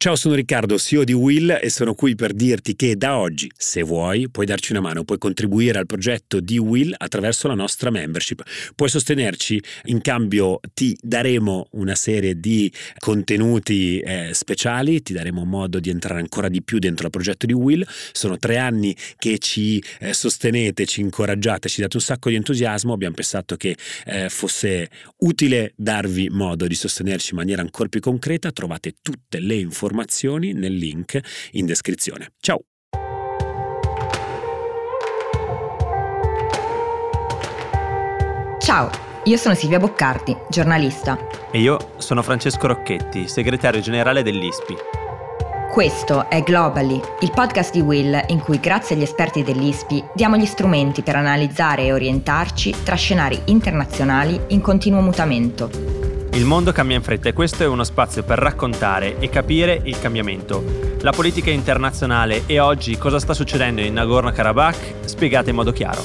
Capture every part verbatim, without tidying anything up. Ciao, sono Riccardo, C E O di Will, e sono qui per dirti che da oggi, se vuoi, puoi darci una mano, puoi contribuire al progetto di Will attraverso la nostra membership. Puoi sostenerci, in cambio ti daremo una serie di contenuti eh, speciali, ti daremo modo di entrare ancora di più dentro al progetto di Will. Sono tre anni che ci eh, sostenete, ci incoraggiate, ci date un sacco di entusiasmo. Abbiamo pensato che eh, fosse utile darvi modo di sostenerci in maniera ancora più concreta. Trovate tutte le informazioni informazioni nel link in descrizione. Ciao! Ciao, io sono Silvia Boccardi, giornalista. E io sono Francesco Rocchetti, segretario generale dell'I S P I. Questo è Globally, il podcast di Will in cui, grazie agli esperti dell'I S P I, diamo gli strumenti per analizzare e orientarci tra scenari internazionali in continuo mutamento. Il mondo cambia in fretta e questo è uno spazio per raccontare e capire il cambiamento, la politica internazionale e oggi cosa sta succedendo in Nagorno-Karabakh spiegata in modo chiaro.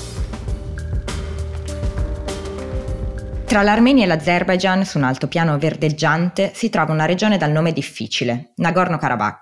Tra l'Armenia e l'Azerbaigian, su un altopiano verdeggiante, si trova una regione dal nome difficile, Nagorno-Karabakh.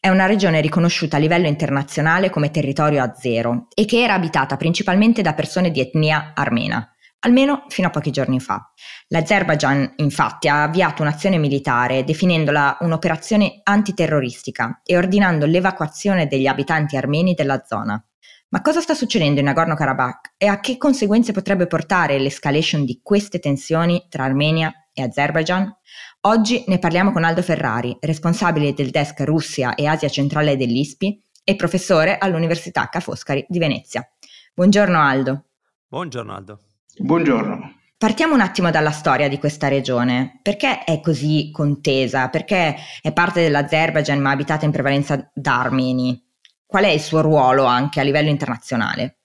È una regione riconosciuta a livello internazionale come territorio a zero e che era abitata principalmente da persone di etnia armena. Almeno fino a pochi giorni fa. L'Azerbaigian, infatti, ha avviato un'azione militare definendola un'operazione antiterroristica e ordinando l'evacuazione degli abitanti armeni della zona. Ma cosa sta succedendo in Nagorno-Karabakh e a che conseguenze potrebbe portare l'escalation di queste tensioni tra Armenia e Azerbaigian? Oggi ne parliamo con Aldo Ferrari, responsabile del desk Russia e Asia Centrale dell'I S P I e professore all'Università Ca' Foscari di Venezia. Buongiorno Aldo. Buongiorno Aldo. Buongiorno. Partiamo un attimo dalla storia di questa regione. Perché è così contesa? Perché è parte dell'Azerbaigian ma abitata in prevalenza da armeni? Qual è il suo ruolo anche a livello internazionale?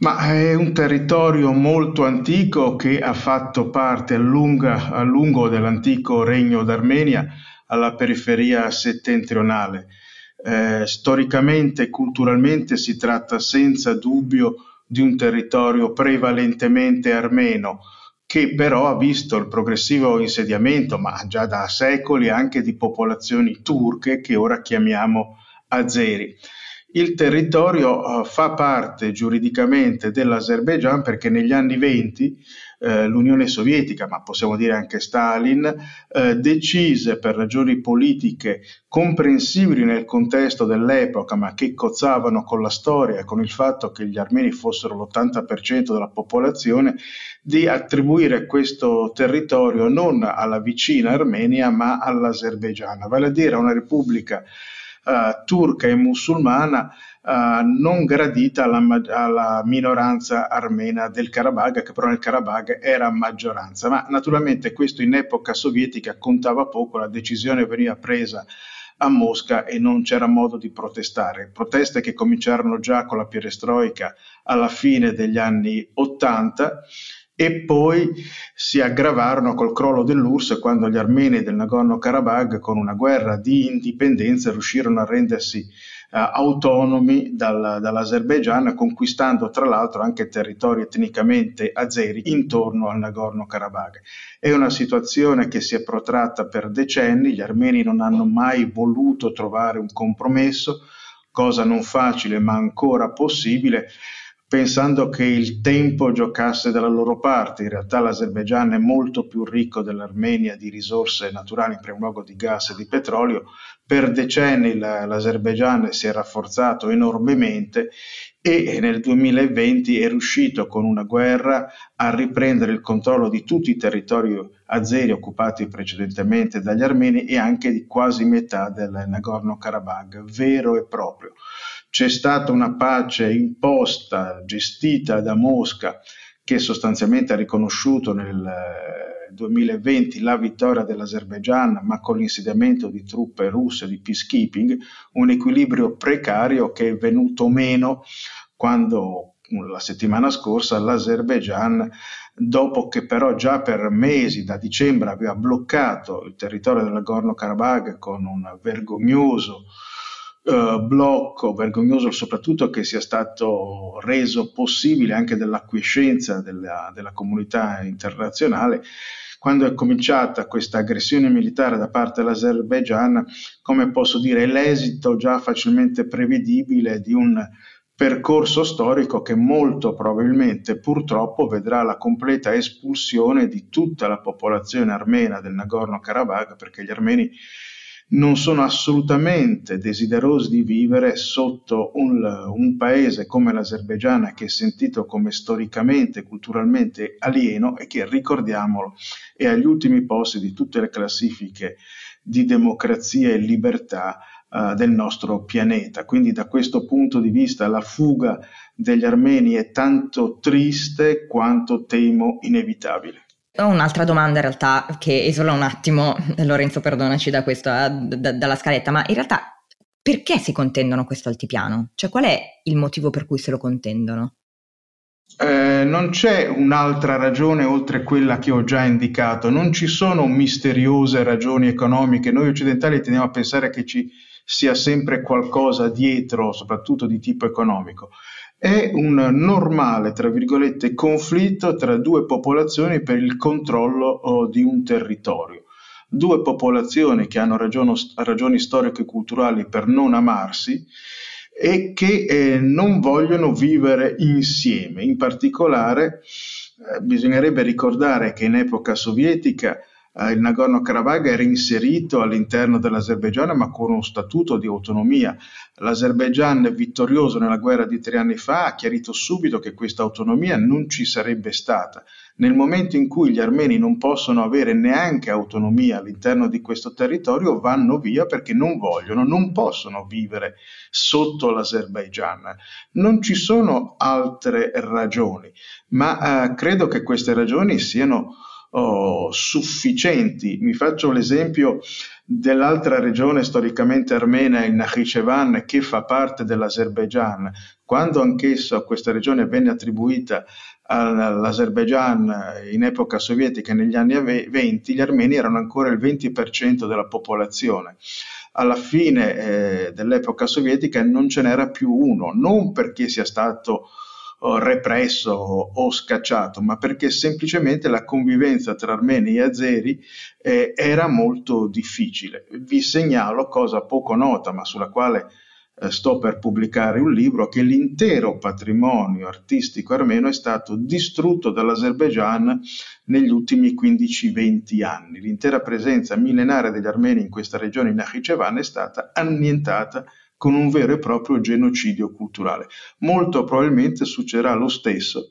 Ma è un territorio molto antico che ha fatto parte a, lunga, a lungo dell'antico Regno d'Armenia alla periferia settentrionale. Eh, storicamente e culturalmente si tratta senza dubbio di un territorio prevalentemente armeno, che però ha visto il progressivo insediamento, ma già da secoli, anche di popolazioni turche che ora chiamiamo azeri. Il territorio fa parte giuridicamente dell'Azerbaigian perché negli anni venti eh, l'Unione Sovietica, ma possiamo dire anche Stalin, eh, decise per ragioni politiche comprensibili nel contesto dell'epoca, ma che cozzavano con la storia, con il fatto che gli armeni fossero l'ottanta per cento della popolazione, di attribuire questo territorio non alla vicina Armenia, ma all'Azerbaigian, vale a dire a una repubblica Uh, turca e musulmana uh, non gradita alla, alla minoranza armena del Karabakh, che però nel Karabakh era maggioranza. Ma naturalmente questo in epoca sovietica contava poco, la decisione veniva presa a Mosca e non c'era modo di protestare. Proteste che cominciarono già con la perestroika alla fine degli anni ottanta e poi si aggravarono col crollo dell'U R S S quando gli armeni del Nagorno-Karabakh con una guerra di indipendenza riuscirono a rendersi eh, autonomi dal, dall'Azerbaigian, conquistando tra l'altro anche territori etnicamente azeri intorno al Nagorno-Karabakh. È una situazione che si è protratta per decenni, gli armeni non hanno mai voluto trovare un compromesso, cosa non facile ma ancora possibile, pensando che il tempo giocasse dalla loro parte. In realtà l'Azerbaigian è molto più ricco dell'Armenia di risorse naturali, in primo luogo di gas e di petrolio. Per decenni l'Azerbaigian si è rafforzato enormemente e nel duemilaventi è riuscito con una guerra a riprendere il controllo di tutti i territori azeri occupati precedentemente dagli armeni e anche di quasi metà del Nagorno-Karabakh, vero e proprio. C'è stata una pace imposta, gestita da Mosca, che sostanzialmente ha riconosciuto nel duemilaventi la vittoria dell'Azerbaigian, ma con l'insediamento di truppe russe di peacekeeping, un equilibrio precario che è venuto meno quando la settimana scorsa l'Azerbaigian, dopo che però già per mesi, da dicembre, aveva bloccato il territorio del Nagorno-Karabakh con un vergognoso Uh, blocco vergognoso, soprattutto che sia stato reso possibile anche dall'acquiescenza della, della comunità internazionale, quando è cominciata questa aggressione militare da parte dell'Azerbaigian, come posso dire, è l'esito già facilmente prevedibile di un percorso storico che molto probabilmente purtroppo vedrà la completa espulsione di tutta la popolazione armena del Nagorno-Karabakh, perché gli armeni non sono assolutamente desiderosi di vivere sotto un, un paese come l'Azerbaigian, che è sentito come storicamente, culturalmente alieno e che, ricordiamolo, è agli ultimi posti di tutte le classifiche di democrazia e libertà uh, del nostro pianeta. Quindi da questo punto di vista la fuga degli armeni è tanto triste quanto, temo, inevitabile. Ho un'altra domanda in realtà che esola un attimo, Lorenzo perdonaci da questa, da, dalla scaletta, ma in realtà perché si contendono questo altipiano? Cioè qual è il motivo per cui se lo contendono? Eh, non c'è un'altra ragione oltre quella che ho già indicato, non ci sono misteriose ragioni economiche. Noi occidentali tendiamo a pensare che ci sia sempre qualcosa dietro, soprattutto di tipo economico. È un normale, tra virgolette, conflitto tra due popolazioni per il controllo di un territorio. Due popolazioni che hanno ragioni, ragioni storiche e culturali per non amarsi e che eh, non vogliono vivere insieme. In particolare, eh, bisognerebbe ricordare che in epoca sovietica eh, il Nagorno-Karabakh era inserito all'interno dell'Azerbaigian, ma con uno statuto di autonomia. L'Azerbaigian, vittorioso nella guerra di tre anni fa, ha chiarito subito che questa autonomia non ci sarebbe stata. Nel momento in cui gli armeni non possono avere neanche autonomia all'interno di questo territorio, vanno via perché non vogliono, non possono vivere sotto l'Azerbaigian. Non ci sono altre ragioni, ma eh, credo che queste ragioni siano Oh, sufficienti. Mi faccio l'esempio dell'altra regione storicamente armena, il Nakhichevan, che fa parte dell'Azerbaigian. Quando anch'essa questa regione venne attribuita all'Azerbaigian in epoca sovietica negli anni venti, gli armeni erano ancora il venti per cento della popolazione. Alla fine eh, dell'epoca sovietica non ce n'era più uno, non perché sia stato represso o scacciato, ma perché semplicemente la convivenza tra armeni e azeri eh, era molto difficile. Vi segnalo, cosa poco nota, ma sulla quale eh, sto per pubblicare un libro, che l'intero patrimonio artistico armeno è stato distrutto dall'Azerbaigian negli ultimi quindici venti anni. L'intera presenza millenaria degli armeni in questa regione, in Nakhichevan, è stata annientata con un vero e proprio genocidio culturale. Molto probabilmente succederà lo stesso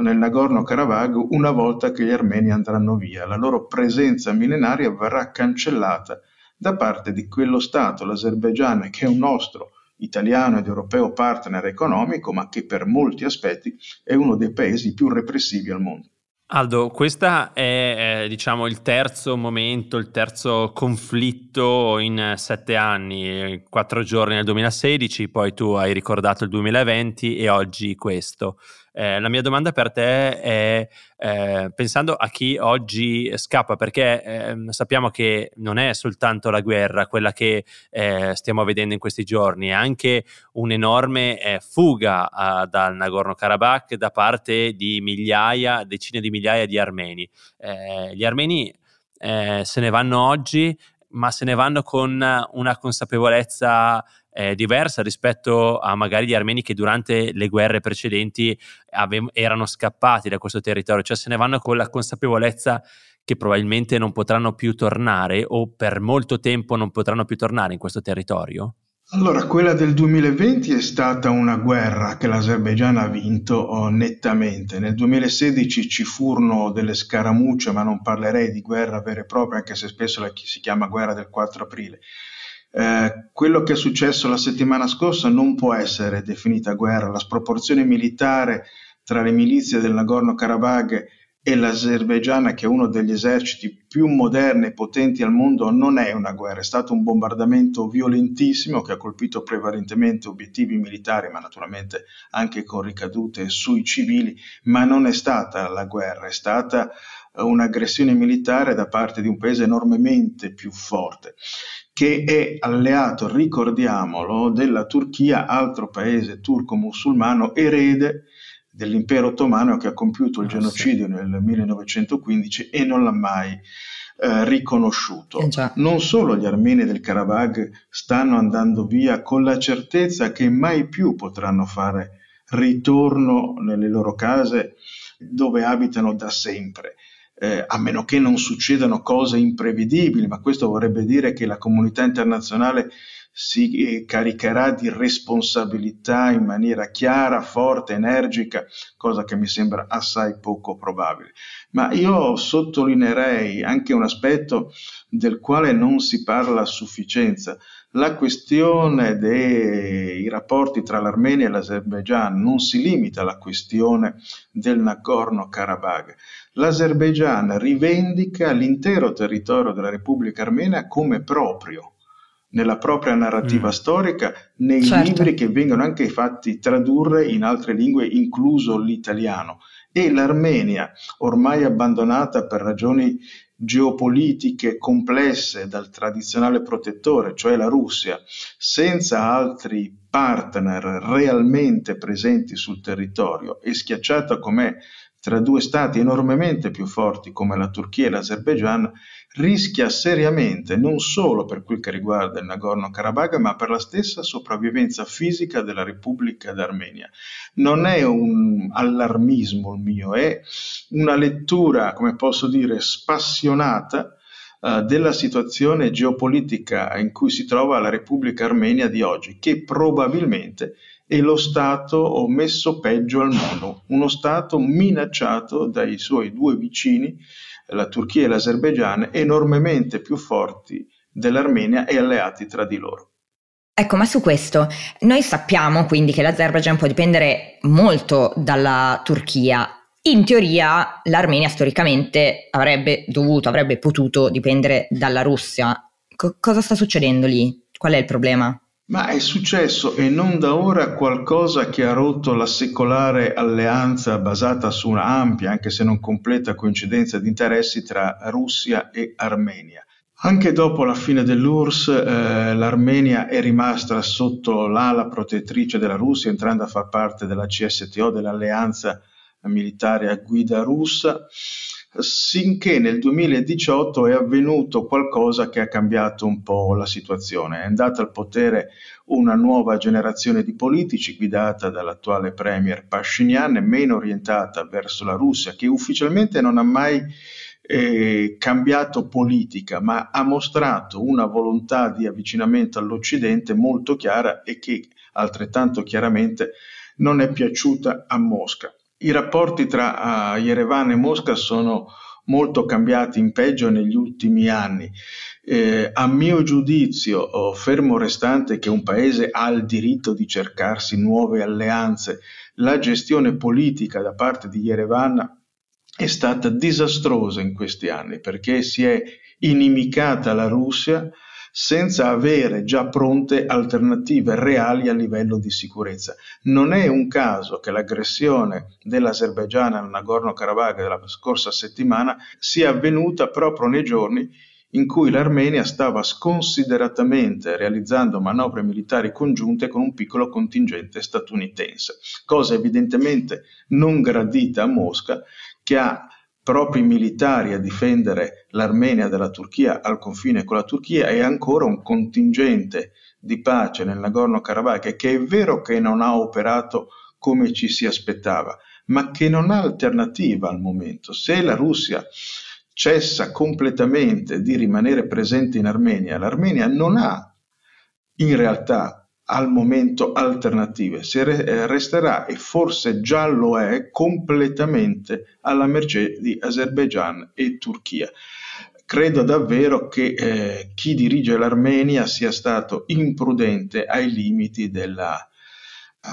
nel Nagorno-Karabakh una volta che gli armeni andranno via. La loro presenza millenaria verrà cancellata da parte di quello Stato, l'Azerbaigian, che è un nostro italiano ed europeo partner economico, ma che per molti aspetti è uno dei paesi più repressivi al mondo. Aldo, questo è eh, diciamo il terzo momento, il terzo conflitto in sette anni, quattro giorni nel duemilasedici, poi tu hai ricordato il duemilaventi e oggi questo. Eh, la mia domanda per te è, eh, pensando a chi oggi scappa, perché eh, sappiamo che non è soltanto la guerra quella che eh, stiamo vedendo in questi giorni, è anche un'enorme eh, fuga eh, dal Nagorno-Karabakh da parte di migliaia, decine di migliaia di armeni. Eh, gli armeni eh, se ne vanno oggi, ma se ne vanno con una consapevolezza Eh, diversa rispetto a magari gli armeni che durante le guerre precedenti ave- erano scappati da questo territorio, cioè se ne vanno con la consapevolezza che probabilmente non potranno più tornare, o per molto tempo non potranno più tornare in questo territorio? Allora, quella del duemilaventi è stata una guerra che l'Azerbaigian ha vinto oh, nettamente. Nel duemilasedici ci furono delle scaramucce, ma non parlerei di guerra vera e propria, anche se spesso la si chiama guerra del quattro aprile. Eh, quello che è successo la settimana scorsa non può essere definita guerra. La sproporzione militare tra le milizie del Nagorno-Karabakh e l'Azerbaigian, che è uno degli eserciti più moderni e potenti al mondo, non è una guerra, è stato un bombardamento violentissimo che ha colpito prevalentemente obiettivi militari, ma naturalmente anche con ricadute sui civili, ma non è stata la guerra, è stata un'aggressione militare da parte di un paese enormemente più forte, che è alleato, ricordiamolo, della Turchia, altro paese turco musulmano, erede dell'impero ottomano che ha compiuto il genocidio nel millenovecentoquindici e non l'ha mai eh, riconosciuto. Eh già. Non solo gli armeni del Karabakh stanno andando via con la certezza che mai più potranno fare ritorno nelle loro case dove abitano da sempre, eh, a meno che non succedano cose imprevedibili, ma questo vorrebbe dire che la comunità internazionale si caricherà di responsabilità in maniera chiara, forte, energica, cosa che mi sembra assai poco probabile. Ma io sottolineerei anche un aspetto del quale non si parla a sufficienza. La questione dei rapporti tra l'Armenia e l'Azerbaigian non si limita alla questione del Nagorno-Karabakh. L'Azerbaigian rivendica l'intero territorio della Repubblica Armena come proprio, nella propria narrativa mm. storica, nei certo. libri che vengono anche fatti tradurre in altre lingue, incluso l'italiano. E l'Armenia, ormai abbandonata per ragioni geopolitiche complesse dal tradizionale protettore, cioè la Russia, senza altri partner realmente presenti sul territorio e schiacciata com'è tra due stati enormemente più forti come la Turchia e l'Azerbaigian, rischia seriamente non solo per quel che riguarda il Nagorno-Karabakh, ma per la stessa sopravvivenza fisica della Repubblica d'Armenia. Non è un allarmismo il mio, è una lettura, come posso dire, spassionata eh, della situazione geopolitica in cui si trova la Repubblica Armenia di oggi, che probabilmente è lo Stato messo peggio al mondo, uno Stato minacciato dai suoi due vicini, la Turchia e l'Azerbaigian, enormemente più forti dell'Armenia e alleati tra di loro. Ecco, ma su questo noi sappiamo quindi che l'Azerbaigian può dipendere molto dalla Turchia. In teoria l'Armenia storicamente avrebbe dovuto, avrebbe potuto dipendere dalla Russia. Co- cosa sta succedendo lì? Qual è il problema? Ma è successo, e non da ora, qualcosa che ha rotto la secolare alleanza basata su una ampia, anche se non completa, coincidenza di interessi tra Russia e Armenia. Anche dopo la fine dell'U R S S, eh, l'Armenia è rimasta sotto l'ala protettrice della Russia, entrando a far parte della C S T O, dell'alleanza militare a guida russa, sinché nel duemiladiciotto è avvenuto qualcosa che ha cambiato un po' la situazione. È andata al potere una nuova generazione di politici guidata dall'attuale premier Pashinyan, meno orientata verso la Russia, che ufficialmente non ha mai eh, cambiato politica, ma ha mostrato una volontà di avvicinamento all'Occidente molto chiara e che altrettanto chiaramente non è piaciuta a Mosca. I rapporti tra uh, Yerevan e Mosca sono molto cambiati in peggio negli ultimi anni. Eh, a mio giudizio, oh, fermo restante che un paese ha il diritto di cercarsi nuove alleanze, la gestione politica da parte di Yerevan è stata disastrosa in questi anni, perché si è inimicata la Russia senza avere già pronte alternative reali a livello di sicurezza. Non è un caso che l'aggressione dell'Azerbaigian al Nagorno-Karabakh della scorsa settimana sia avvenuta proprio nei giorni in cui l'Armenia stava sconsideratamente realizzando manovre militari congiunte con un piccolo contingente statunitense, cosa evidentemente non gradita a Mosca, che ha propri militari a difendere l'Armenia dalla Turchia al confine con la Turchia e ancora un contingente di pace nel Nagorno-Karabakh che è vero che non ha operato come ci si aspettava, ma che non ha alternativa al momento. Se la Russia cessa completamente di rimanere presente in Armenia, l'Armenia non ha in realtà al momento alternative, se re- resterà, e forse già lo è, completamente alla mercé di Azerbaigian e Turchia. Credo davvero che eh, chi dirige l'Armenia sia stato imprudente ai limiti della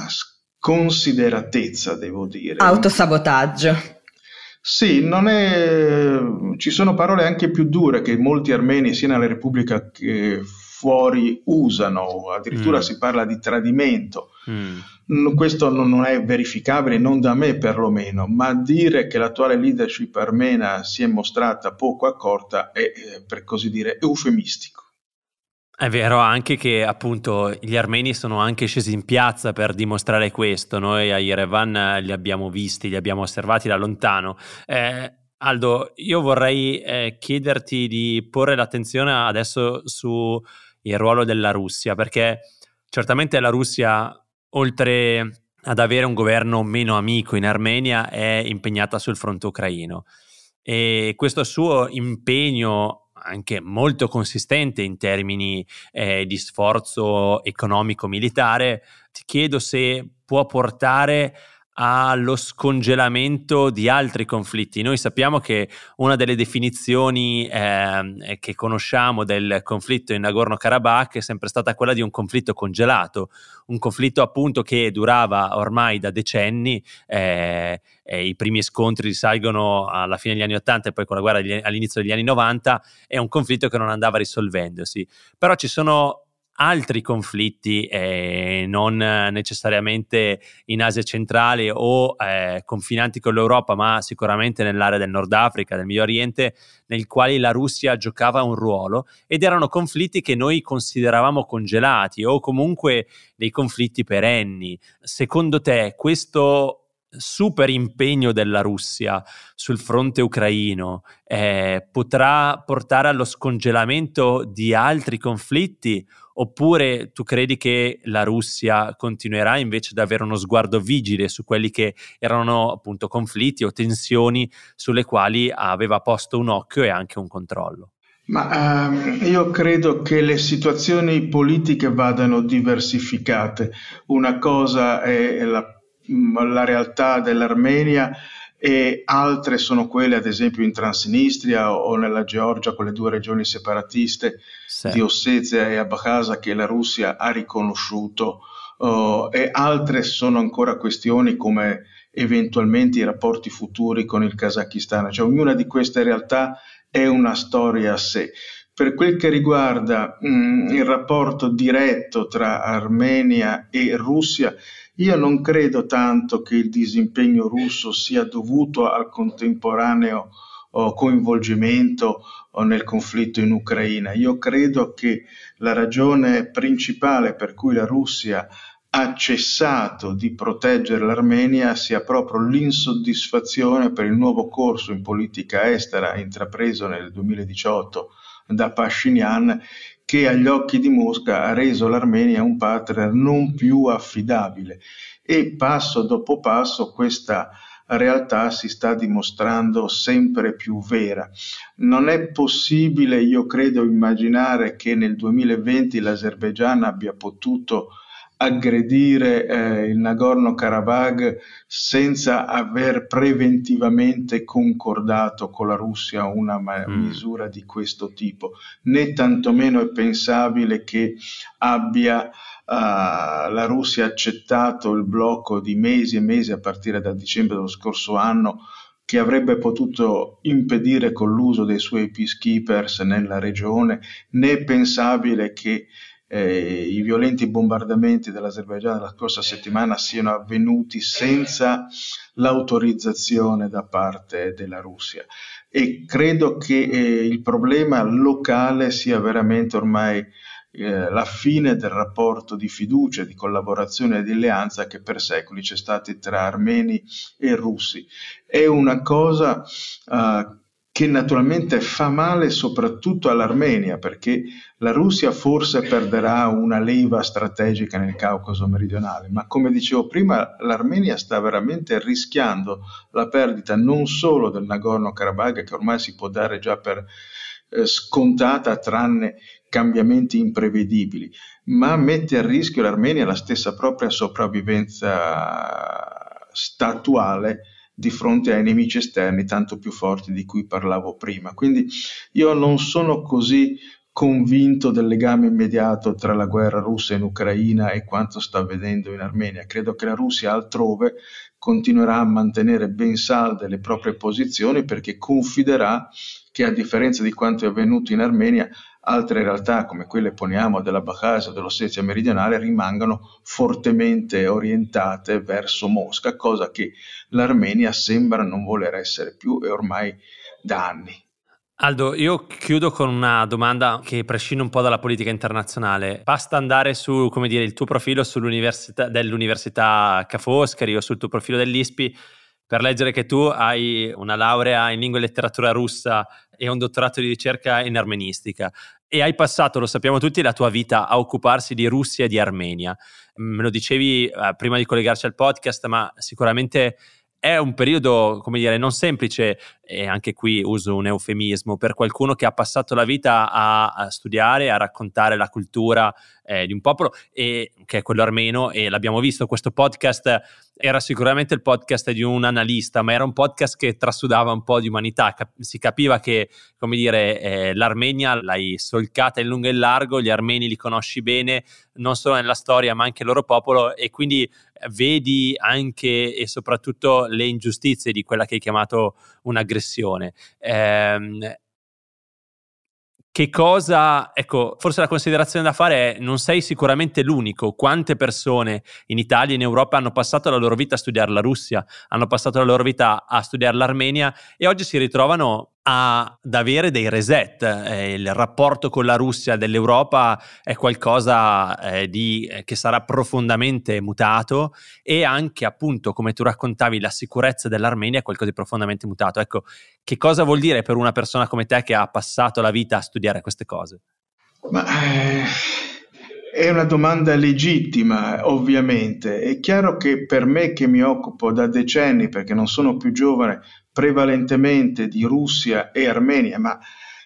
sconsideratezza, devo dire. Autosabotaggio. Sì, non è... ci sono parole anche più dure che molti armeni, sia nella Repubblica che fuori, usano, addirittura mm. si parla di tradimento. Mm. Questo non è verificabile, non da me perlomeno, ma dire che l'attuale leadership armena si è mostrata poco accorta è, per così dire, eufemistico. È vero anche che appunto gli armeni sono anche scesi in piazza per dimostrare questo. Noi a Yerevan li abbiamo visti, li abbiamo osservati da lontano. Eh, Aldo, io vorrei eh, chiederti di porre l'attenzione adesso sul ruolo della Russia, perché certamente la Russia, oltre ad avere un governo meno amico in Armenia, è impegnata sul fronte ucraino. E questo suo impegno, anche molto consistente in termini eh, di sforzo economico-militare, ti chiedo se può portare allo scongelamento di altri conflitti. Noi sappiamo che una delle definizioni eh, che conosciamo del conflitto in Nagorno-Karabakh è sempre stata quella di un conflitto congelato, un conflitto appunto che durava ormai da decenni. eh, eh, i primi scontri risalgono alla fine degli anni ottanta e poi con la guerra degli, all'inizio degli anni novanta. È un conflitto che non andava risolvendosi, però ci sono altri conflitti, eh, non necessariamente in Asia centrale o eh, confinanti con l'Europa, ma sicuramente nell'area del Nord Africa, del Medio Oriente, nel quale la Russia giocava un ruolo, ed erano conflitti che noi consideravamo congelati o comunque dei conflitti perenni. Secondo te questo super impegno della Russia sul fronte ucraino eh, potrà portare allo scongelamento di altri conflitti, oppure tu credi che la Russia continuerà invece ad avere uno sguardo vigile su quelli che erano appunto conflitti o tensioni sulle quali aveva posto un occhio e anche un controllo? Ma ehm, io credo che le situazioni politiche vadano diversificate. Una cosa è la la realtà dell'Armenia e altre sono quelle, ad esempio, in Transnistria o nella Georgia, con le due regioni separatiste sì. di Ossezia e Abkhazia, che la Russia ha riconosciuto, uh, e altre sono ancora questioni come eventualmente i rapporti futuri con il Kazakistan. Cioè, ognuna di queste realtà è una storia a sé. Per quel che riguarda mh, il rapporto diretto tra Armenia e Russia, io non credo tanto che il disimpegno russo sia dovuto al contemporaneo oh, coinvolgimento oh, nel conflitto in Ucraina. Io credo che la ragione principale per cui la Russia ha cessato di proteggere l'Armenia sia proprio l'insoddisfazione per il nuovo corso in politica estera intrapreso nel duemiladiciotto da Pashinyan, che agli occhi di Mosca ha reso l'Armenia un partner non più affidabile, e passo dopo passo questa realtà si sta dimostrando sempre più vera. Non è possibile, io credo, immaginare che nel duemilaventi l'Azerbaigian abbia potuto aggredire eh, il Nagorno-Karabakh senza aver preventivamente concordato con la Russia una ma- misura di questo tipo, né tantomeno è pensabile che abbia Uh, la Russia accettato il blocco di mesi e mesi a partire da dicembre dello scorso anno, che avrebbe potuto impedire con l'uso dei suoi peacekeepers nella regione, né è pensabile che Eh, i violenti bombardamenti dell'Azerbaigian della scorsa settimana siano avvenuti senza l'autorizzazione da parte della Russia, e credo che eh, il problema locale sia veramente ormai eh, la fine del rapporto di fiducia, di collaborazione e di alleanza che per secoli c'è stato tra armeni e russi. È una cosa eh, che naturalmente fa male soprattutto all'Armenia, perché la Russia forse perderà una leva strategica nel Caucaso meridionale, ma come dicevo prima, l'Armenia sta veramente rischiando la perdita non solo del Nagorno-Karabakh, che ormai si può dare già per eh, scontata tranne cambiamenti imprevedibili, ma mette a rischio l'Armenia la stessa propria sopravvivenza statuale di fronte ai nemici esterni tanto più forti di cui parlavo prima. Quindi io non sono così convinto del legame immediato tra la guerra russa in Ucraina e quanto sta avvenendo in Armenia. Credo che la Russia altrove continuerà a mantenere ben salde le proprie posizioni, perché confiderà che, a differenza di quanto è avvenuto in Armenia, altre realtà come quelle, poniamo, dell'Abkhazia o dell'Ossetia meridionale, rimangano fortemente orientate verso Mosca, cosa che l'Armenia sembra non voler essere più e ormai da anni. Aldo, io chiudo con una domanda che prescinde un po' dalla politica internazionale. Basta andare su, come dire, il tuo profilo sull'università, dell'Università Ca' Foscari o sul tuo profilo dell'I S P I per leggere che tu hai una laurea in lingua e letteratura russa e un dottorato di ricerca in armenistica. E hai passato, lo sappiamo tutti, la tua vita a occuparsi di Russia e di Armenia. Me lo dicevi prima di collegarci al podcast, ma sicuramente è un periodo, come dire, non semplice, e anche qui uso un eufemismo, per qualcuno che ha passato la vita a, a studiare, a raccontare la cultura eh, di un popolo, e, che è quello armeno, e l'abbiamo visto, questo podcast era sicuramente il podcast di un analista, ma era un podcast che trasudava un po' di umanità, Cap- si capiva che, come dire, eh, l'Armenia l'hai solcata in lungo e in largo, gli armeni li conosci bene, non solo nella storia ma anche il loro popolo, e quindi vedi anche e soprattutto le ingiustizie di quella che hai chiamato un'aggressione. Ehm, che cosa, ecco, forse la considerazione da fare è: non sei sicuramente l'unico. Quante persone in Italia e in Europa hanno passato la loro vita a studiare la Russia, hanno passato la loro vita a studiare l'Armenia e oggi si ritrovano ad avere dei reset. Eh, il rapporto con la Russia dell'Europa è qualcosa eh, di, eh, che sarà profondamente mutato, e anche, appunto, come tu raccontavi, la sicurezza dell'Armenia è qualcosa di profondamente mutato. Ecco, che cosa vuol dire per una persona come te che ha passato la vita a studiare queste cose? Ma, eh, è una domanda legittima, ovviamente. È chiaro che per me, che mi occupo da decenni, perché non sono più giovane, prevalentemente di Russia e Armenia, ma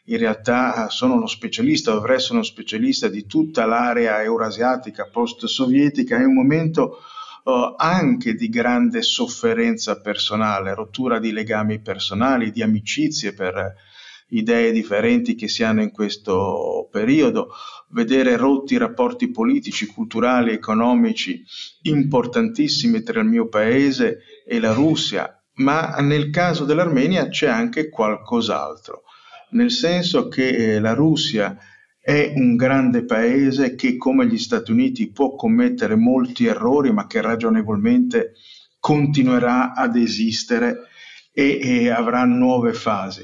in realtà sono uno specialista, dovrei essere uno specialista di tutta l'area eurasiatica post-sovietica, è un momento oh, anche di grande sofferenza personale, rottura di legami personali, di amicizie per idee differenti che si hanno in questo periodo, vedere rotti rapporti politici, culturali, economici importantissimi tra il mio paese e la Russia. Ma nel caso dell'Armenia c'è anche qualcos'altro, nel senso che la Russia è un grande paese che, come gli Stati Uniti, può commettere molti errori, ma che ragionevolmente continuerà ad esistere e, e avrà nuove fasi.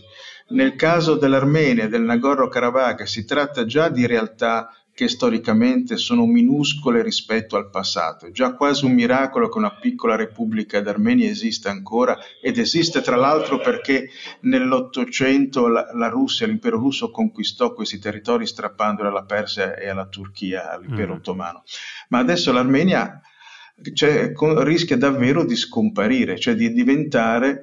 Nel caso dell'Armenia e del Nagorno-Karabakh si tratta già di realtà che storicamente sono minuscole rispetto al passato. È già quasi un miracolo che una piccola repubblica d'Armenia esista ancora, ed esiste tra l'altro perché nell'Ottocento la, la Russia, l'impero russo, conquistò questi territori strappandoli alla Persia e alla Turchia, all'impero mm. ottomano. Ma adesso l'Armenia cioè, con, rischia davvero di scomparire, cioè di diventare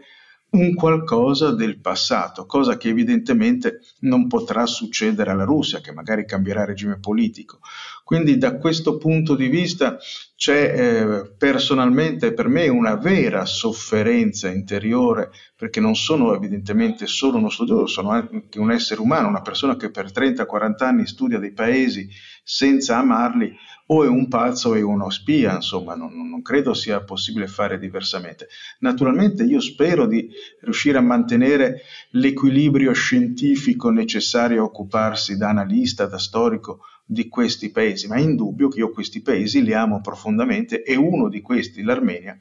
un qualcosa del passato, cosa che evidentemente non potrà succedere alla Russia, che magari cambierà regime politico. Quindi da questo punto di vista c'è eh, personalmente per me una vera sofferenza interiore, perché non sono evidentemente solo uno studioso, sono anche un essere umano, una persona che per trenta quaranta anni studia dei paesi senza amarli, o è un pazzo e uno spia, insomma, non, non credo sia possibile fare diversamente. Naturalmente io spero di riuscire a mantenere l'equilibrio scientifico necessario a occuparsi da analista, da storico, di questi paesi, ma è indubbio che io questi paesi li amo profondamente, e uno di questi, l'Armenia,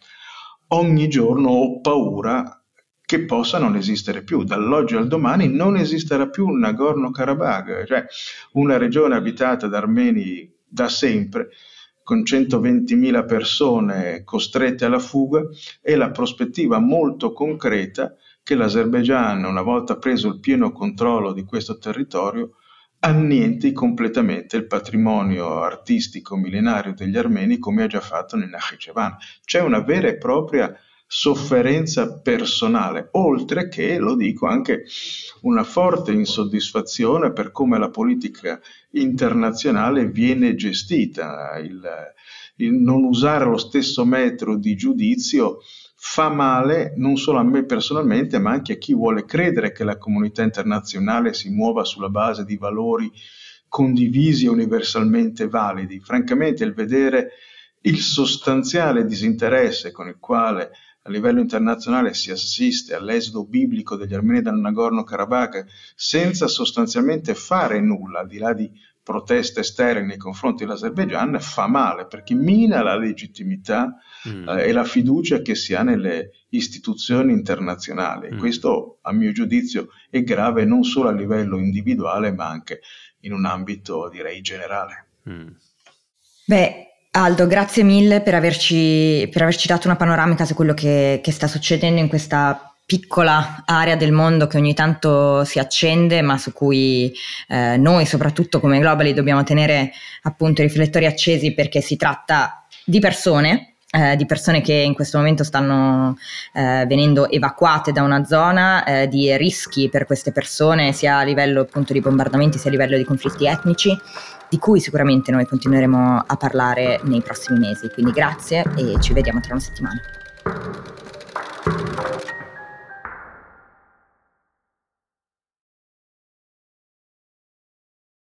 ogni giorno ho paura che possa non esistere più. Dall'oggi al domani non esisterà più il Nagorno-Karabakh, cioè una regione abitata da armeni da sempre, con centoventimila persone costrette alla fuga, e la prospettiva molto concreta che l'Azerbaigian, una volta preso il pieno controllo di questo territorio, annienti completamente il patrimonio artistico millenario degli armeni, come ha già fatto nel Nakhichevan. C'è una vera e propria sofferenza personale, oltre che, lo dico, anche una forte insoddisfazione per come la politica internazionale viene gestita. Il, il non usare lo stesso metro di giudizio fa male non solo a me personalmente, ma anche a chi vuole credere che la comunità internazionale si muova sulla base di valori condivisi e universalmente validi. Francamente, il vedere il sostanziale disinteresse con il quale a livello internazionale si assiste all'esodo biblico degli armeni dal Nagorno-Karabakh senza sostanzialmente fare nulla, al di là di proteste esterne nei confronti dell'Azerbaigian fa male, perché mina la legittimità mm. eh, e la fiducia che si ha nelle istituzioni internazionali. Mm. Questo, a mio giudizio, è grave non solo a livello individuale, ma anche in un ambito, direi, generale. Mm. Beh, Aldo, grazie mille per averci, per averci dato una panoramica su quello che, che sta succedendo in questa piccola area del mondo che ogni tanto si accende, ma su cui eh, noi soprattutto come Globally dobbiamo tenere appunto i riflettori accesi, perché si tratta di persone, eh, di persone che in questo momento stanno eh, venendo evacuate da una zona, eh, di rischi per queste persone sia a livello appunto di bombardamenti sia a livello di conflitti etnici, di cui sicuramente noi continueremo a parlare nei prossimi mesi. Quindi grazie e ci vediamo tra una settimana.